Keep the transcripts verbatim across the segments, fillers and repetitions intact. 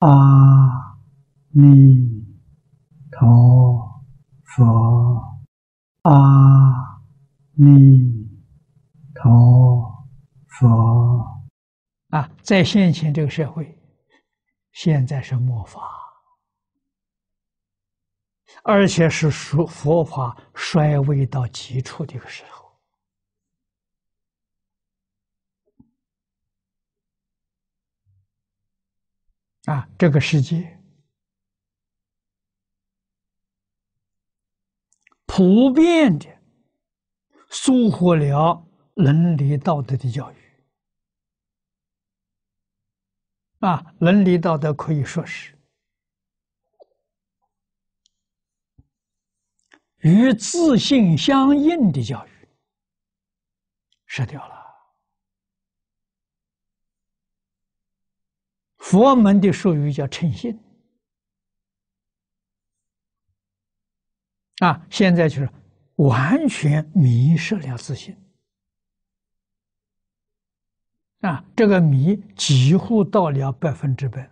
阿弥陀佛，阿弥陀佛。啊，在现前这个社会，现在是末法，而且是佛法衰微到极处的一个时候。 啊，这个世界普遍的疏忽了伦理道德的教育啊，伦理道德可以说是与自性相应的教育失掉了。 佛门的术语叫称心啊，现在就是完全迷失了自信啊，这个迷几乎到了百分之百，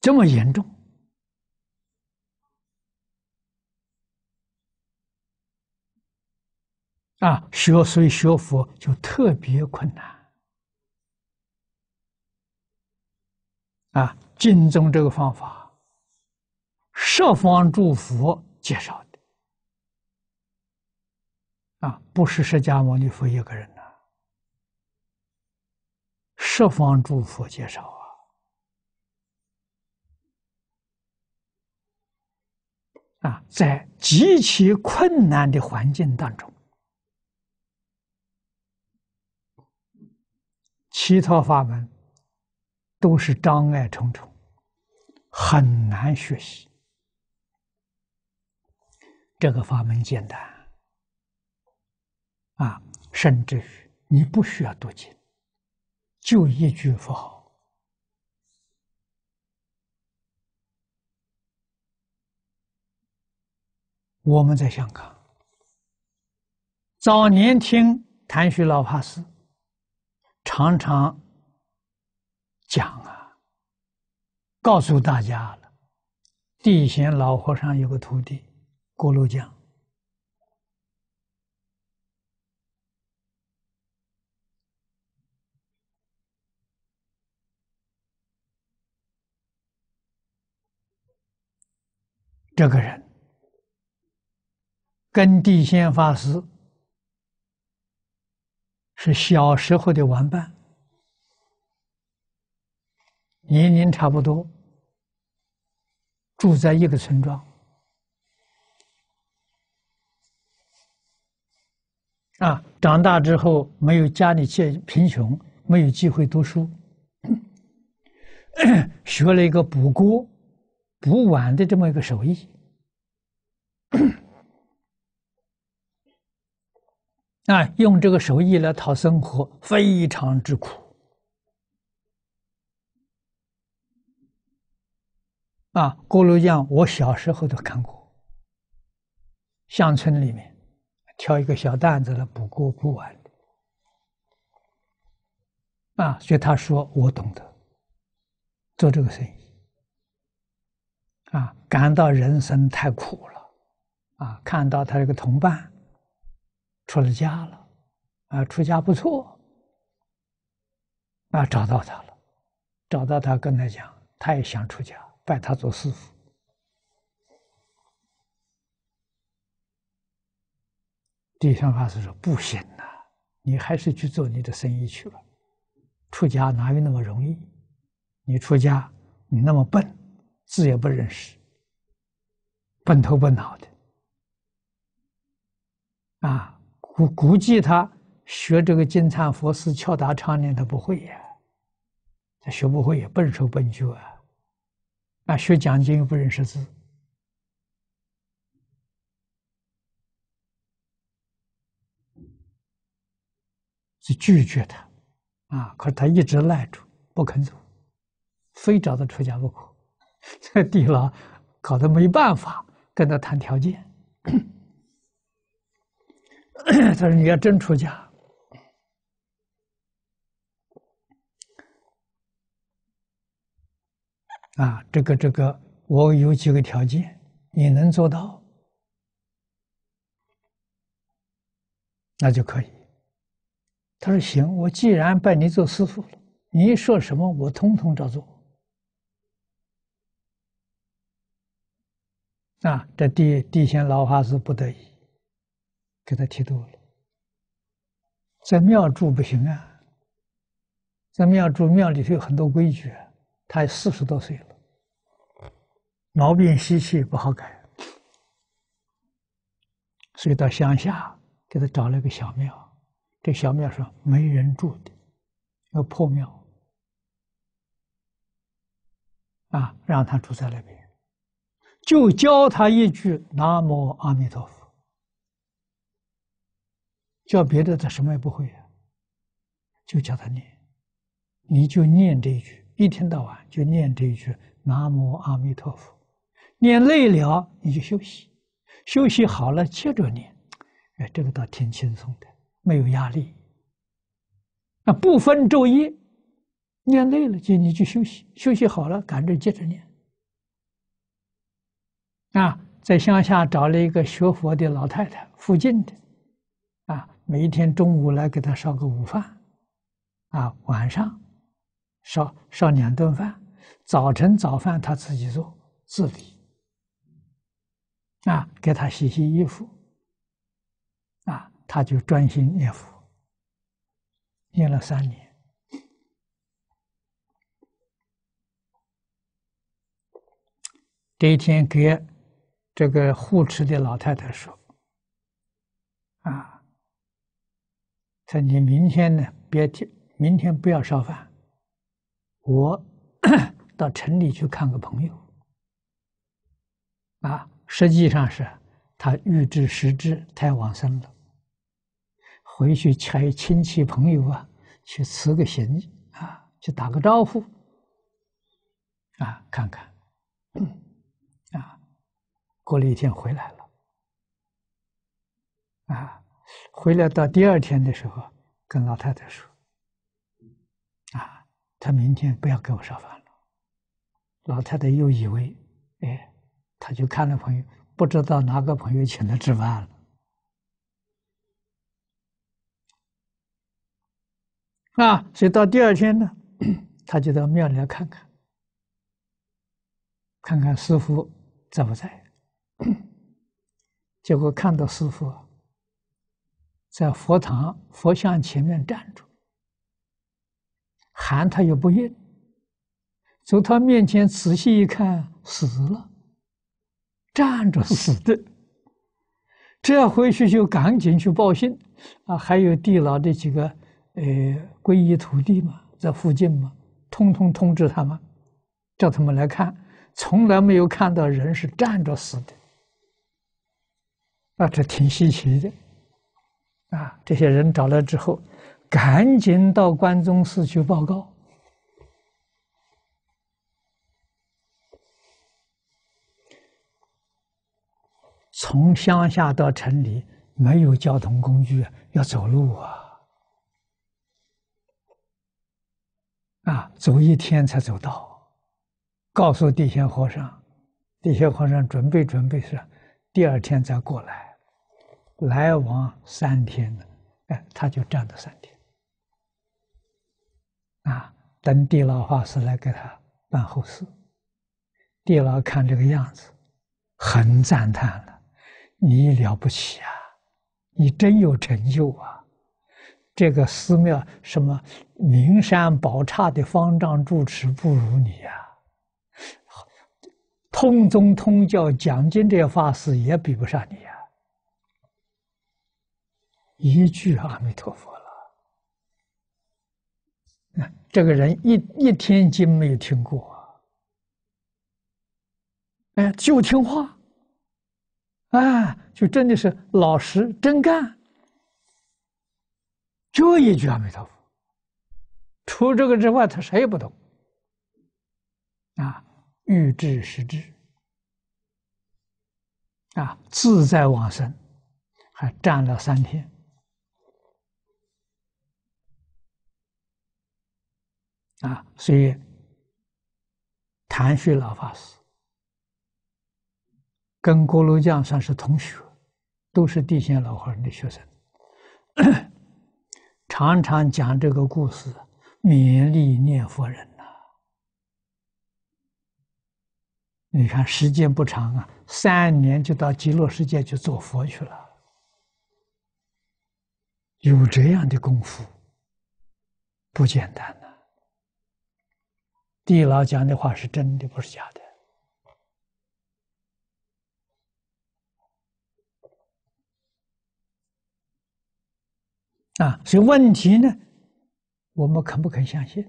这么严重啊，学所以学佛就特别困难。 啊，净宗这个方法，十方诸佛介绍的，啊，不是释迦牟尼佛一个人呐、啊，十方诸佛介绍啊，啊，在极其困难的环境当中，其他法门。 都是障碍重重，很难学习。这个法门简单啊，甚至于你不需要读经，就一句佛号我们在香港早年听谭旭老法师，常常。 讲啊，告诉大家了，地贤老和尚有个徒弟郭路匠，这个人跟地贤法师是小时候的玩伴。 年龄差不多，住在一个村庄，啊，长大之后没有家里借贫穷，没有机会读书，学了一个补锅、补碗的这么一个手艺，啊，用这个手艺来讨生活，非常之苦。 啊，锅炉匠，我小时候都看过。乡村里面，挑一个小担子来补锅补碗的。啊，所以他说我懂得做这个生意。啊，感到人生太苦了。啊，看到他这个同伴出了家了，啊，出家不错。啊，找到他了，找到他跟他讲，他也想出家。 拜他做师父，地藏法师说：“不行呐、啊，你还是去做你的生意去吧。出家哪有那么容易？你出家，你那么笨，字也不认识，笨头笨脑的。啊，估估计他学这个金蝉佛寺敲打唱念，他不会呀、啊，他学不会也笨手笨脚啊。” 啊，学讲经又不认识字，就拒绝他，啊！可是他一直赖住不肯走，非找他出家不可。这地老搞得没办法，跟他谈条件。他说：“你要真出家，啊，这个这个，我有几个条件，你能做到，那就可以。他说行，我既然拜你做师父了，你说什么我通通照做。啊，这地地仙老法师不得已给他剃度了，在庙住不行啊。 在庙住庙里头有很多规矩，他四十多岁了，毛病习气不好改，所以到乡下给他找了个小庙。这小庙上没人住的，有破庙，啊，让他住在那边，就教他一句“南无阿弥陀佛”，教别的他什么也不会啊，就教他念。 你就念这一句，一天到晚就念这一句“南无阿弥陀佛”，念累了你就休息，休息好了接着念，哎，这个倒挺轻松的，没有压力。啊，不分昼夜，念累了就你就休息，休息好了赶着接着念。啊，在乡下找了一个学佛的老太太，附近的，啊，每一天中午来给她烧个午饭，啊，晚上。 烧烧两顿饭，早晨早饭他自己做自理，啊，给他洗洗衣服，啊，他就专心念佛，念了三年。这一天给这个护持的老太太说：“啊，说你明天呢，别听，明天不要烧饭。” 我到城里去看个朋友，啊，实际上是他预知时至，太往生了。回去请亲戚朋友啊，去辞个行啊，去打个招呼，啊，看看，啊，过了一天回来了，啊，回来到第二天的时候，跟老太太说，啊。 他明天不要给我烧饭了。老太太又以为，哎，他就看了朋友，不知道哪个朋友请他吃饭了。啊，所以到第二天呢，他就到庙里来看看，看看师父在不在。结果看到师父在佛堂佛像前面站住。 喊他也不应，走他面前仔细一看，死了，站着死的。这回去就赶紧去报信，啊，还有地牢的几个呃皈依徒弟嘛，在附近嘛，通通通知他们，叫他们来看，从来没有看到人是站着死的，那这挺稀奇的，啊，这些人找来之后。 赶紧到关宗寺去报告，从乡下到城里没有交通工具，要走路啊！啊，走一天才走到。告诉地仙和尚，地仙和尚准备准备是，第二天再过来，来往三天呢，哎，他就站了三天。 啊，等地老法师来给他办后事。地老看这个样子，很赞叹了：“你了不起啊，你真有成就啊！这个寺庙什么名山宝刹的方丈住持不如你呀、啊，通宗通教讲经这些法师也比不上你呀、啊。”一句阿弥陀佛。 这个人一一天经没有听过，哎，就听话，哎，就真的是老实真干，就一句阿弥陀佛。除这个之外，他谁也不懂。啊，欲知时至，啊，自在往生，还站了三天。 啊，所以谭旭老法师跟锅炉匠算是同学，都是地仙老和尚的学生，常常讲这个故事，勉励念佛人呐、啊。你看时间不长啊，三年就到极乐世界去做佛去了，有这样的功夫，不简单呐、啊。地老讲的话是真的，不是假的。 啊，所以问题呢，我们肯不肯相信？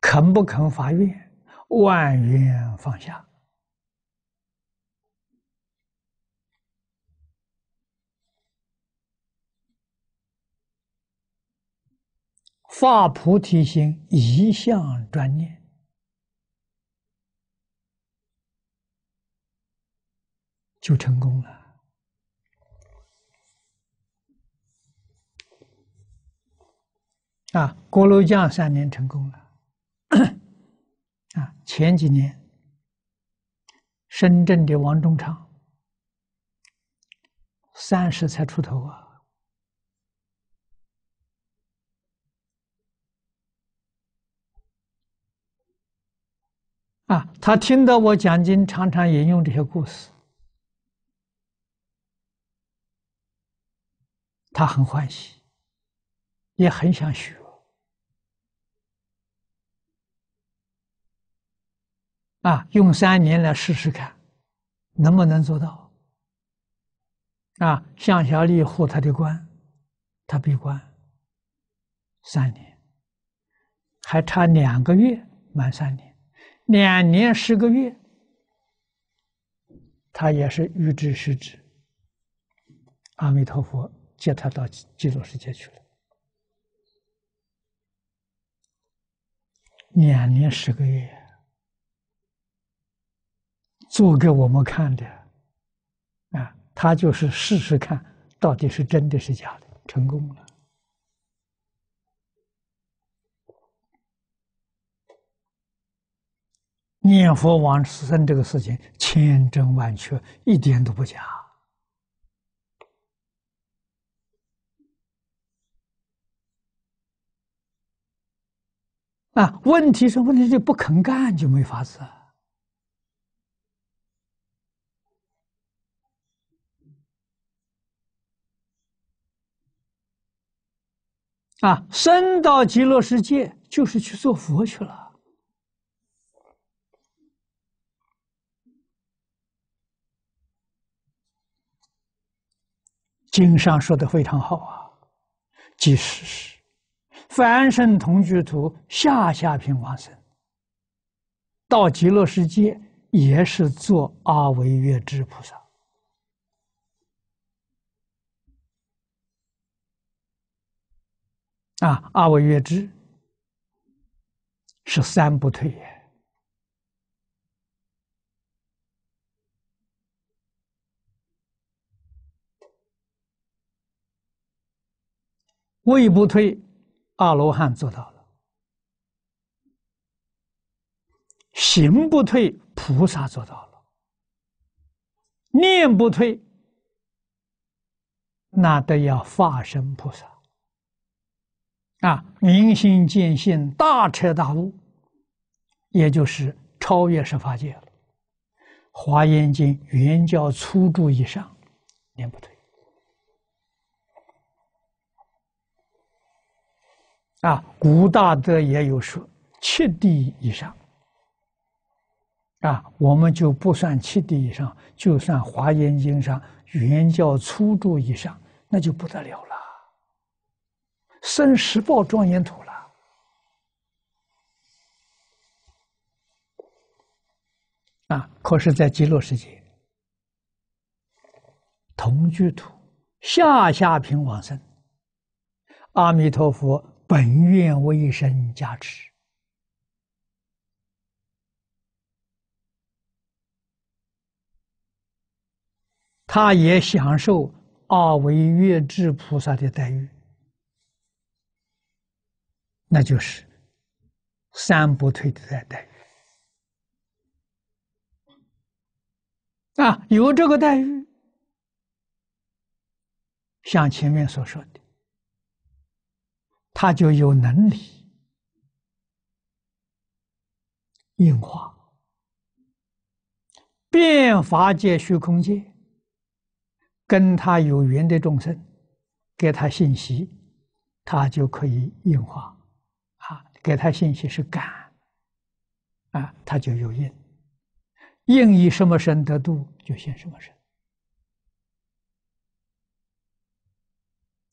肯不肯发愿？万缘放下。发菩提心，一向专念。 就成功了。 啊，锅炉匠三年成功了。啊，前几年，深圳的王中昌，三十才出头啊，啊，他听到我讲经，常常引用这些故事，他很欢喜，也很想学。 啊，用三年来试试看，能不能做到？啊，向小丽护他的官，他闭关三年，还差两个月满三年，两年十个月，他也是欲知时至。阿弥陀佛接他到极乐世界去了，两年十个月。 做给我们看的，啊，他就是试试看，到底是真的是假的，成功了。念佛往生这个事情千真万确，一点都不假。啊，问题是问题是不肯干就没法子。 啊，升到极乐世界就是去做佛去了。经上说的非常好啊，即是是，凡圣同居土，下下品往生，到极乐世界也是做阿惟越致菩萨。 啊，阿惟越致是三不退也。位不退，阿罗汉做到了；行不退，菩萨做到了；念不退，那得要化身菩萨。 啊，明心见性，大彻大悟，也就是超越十法界了。华严经原教初注以上，念不退。啊，古大德也有说七地以上。啊，我们就不算七地以上，就算华严经上原教初注以上，那就不得了了。 生十报庄严土了，啊！可是，在极乐世界，同居土下下品往生，阿弥陀佛本愿威神加持，他也享受阿惟越致菩萨的待遇。 那就是三不退的待遇啊，有这个待遇，像前面所说的，他就有能力应化变法界、虚空界，跟他有缘的众生，给他信息，他就可以应化。 给他信息是感，啊，他就有应，应以什么身得度，就现什么身；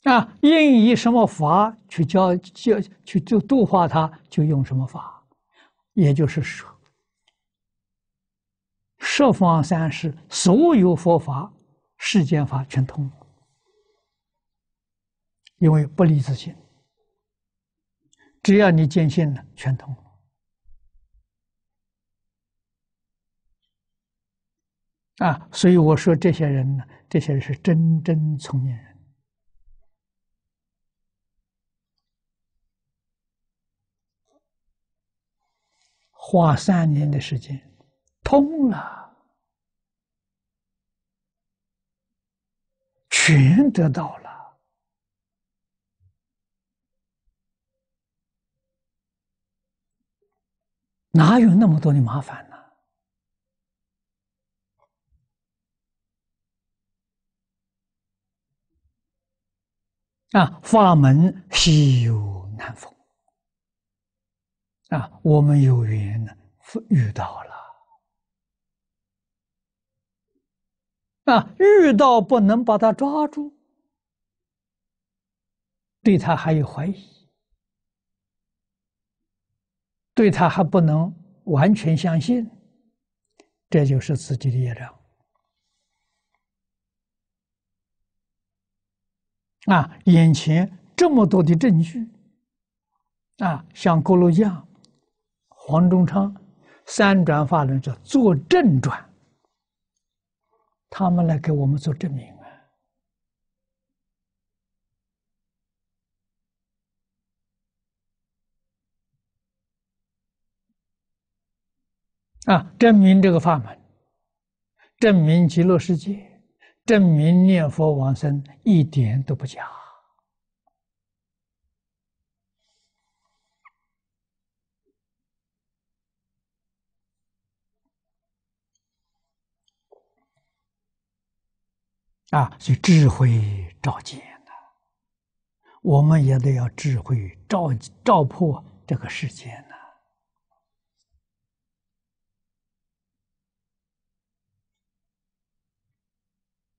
啊，应以什么法去教教去就度化他，就用什么法。也就是说，十方三世所有佛法、世间法全通了，因为不离自性。 只要你坚信了，全通了。啊，所以我说这些人呢，这些人是真正聪明人。花三年的时间，通了，全得到了。 哪有那么多的麻烦呢？啊，法门稀有难逢啊，我们有缘呢，遇到了啊，遇到不能把它抓住，对他还有怀疑。 对他还不能完全相信，这就是自己的业障啊！眼前这么多的证据啊，像郭罗匠、黄中昌三转法轮者做正转，他们来给我们做证明啊！啊，证明这个法门，证明极乐世界，证明念佛往生一点都不假。啊，所以智慧照见呐，我们也得要智慧照照破这个世间呐。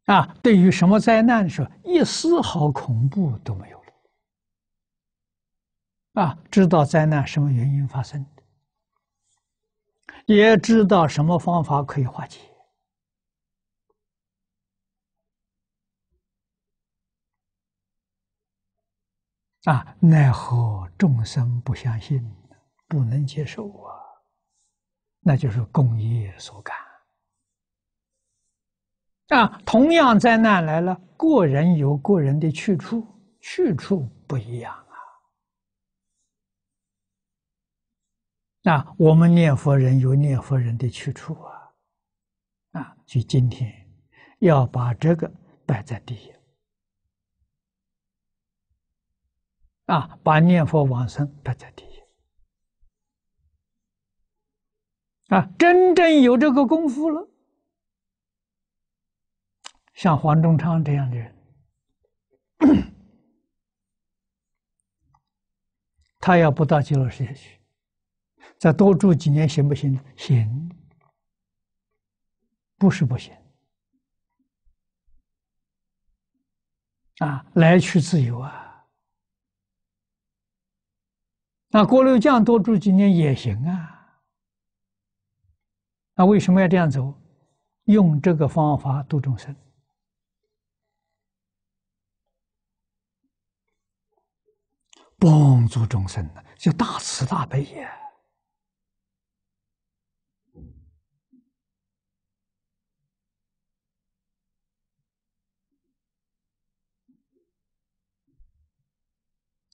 啊，对于什么灾难的时候，一丝毫恐怖都没有了。啊，知道灾难什么原因发生的，也知道什么方法可以化解。啊，奈何众生不相信，不能接受啊，那就是共业所感。 啊，同样灾难来了，个人有个人的去处，去处不一样啊。那我们念佛人有念佛人的去处啊，啊，所以今天要把这个摆在第一，啊，把念佛往生摆在第一，啊，真正有这个功夫了。 像黄中昌这样的人，他要不到极乐世界去，再多住几年行不行？行，不是不行。啊，来去自由啊。那郭六匠多住几年也行啊。那为什么要这样走？用这个方法度众生。 帮助众生呢，就大慈大悲也。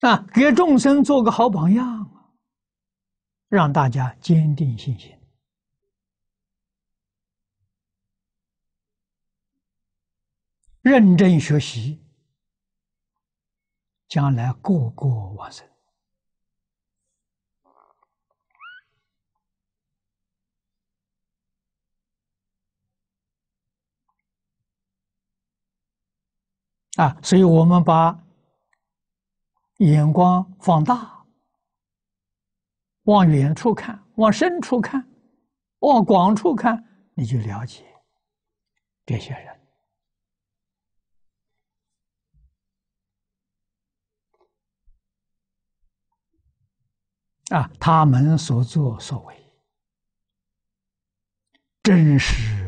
啊，给众生做个好榜样让大家坚定信心。认真学习，将来个个往生。啊，所以我们把眼光放大，往远处看，往深处看，往广处看，你就了解这些人。 啊，他们所作所为，真实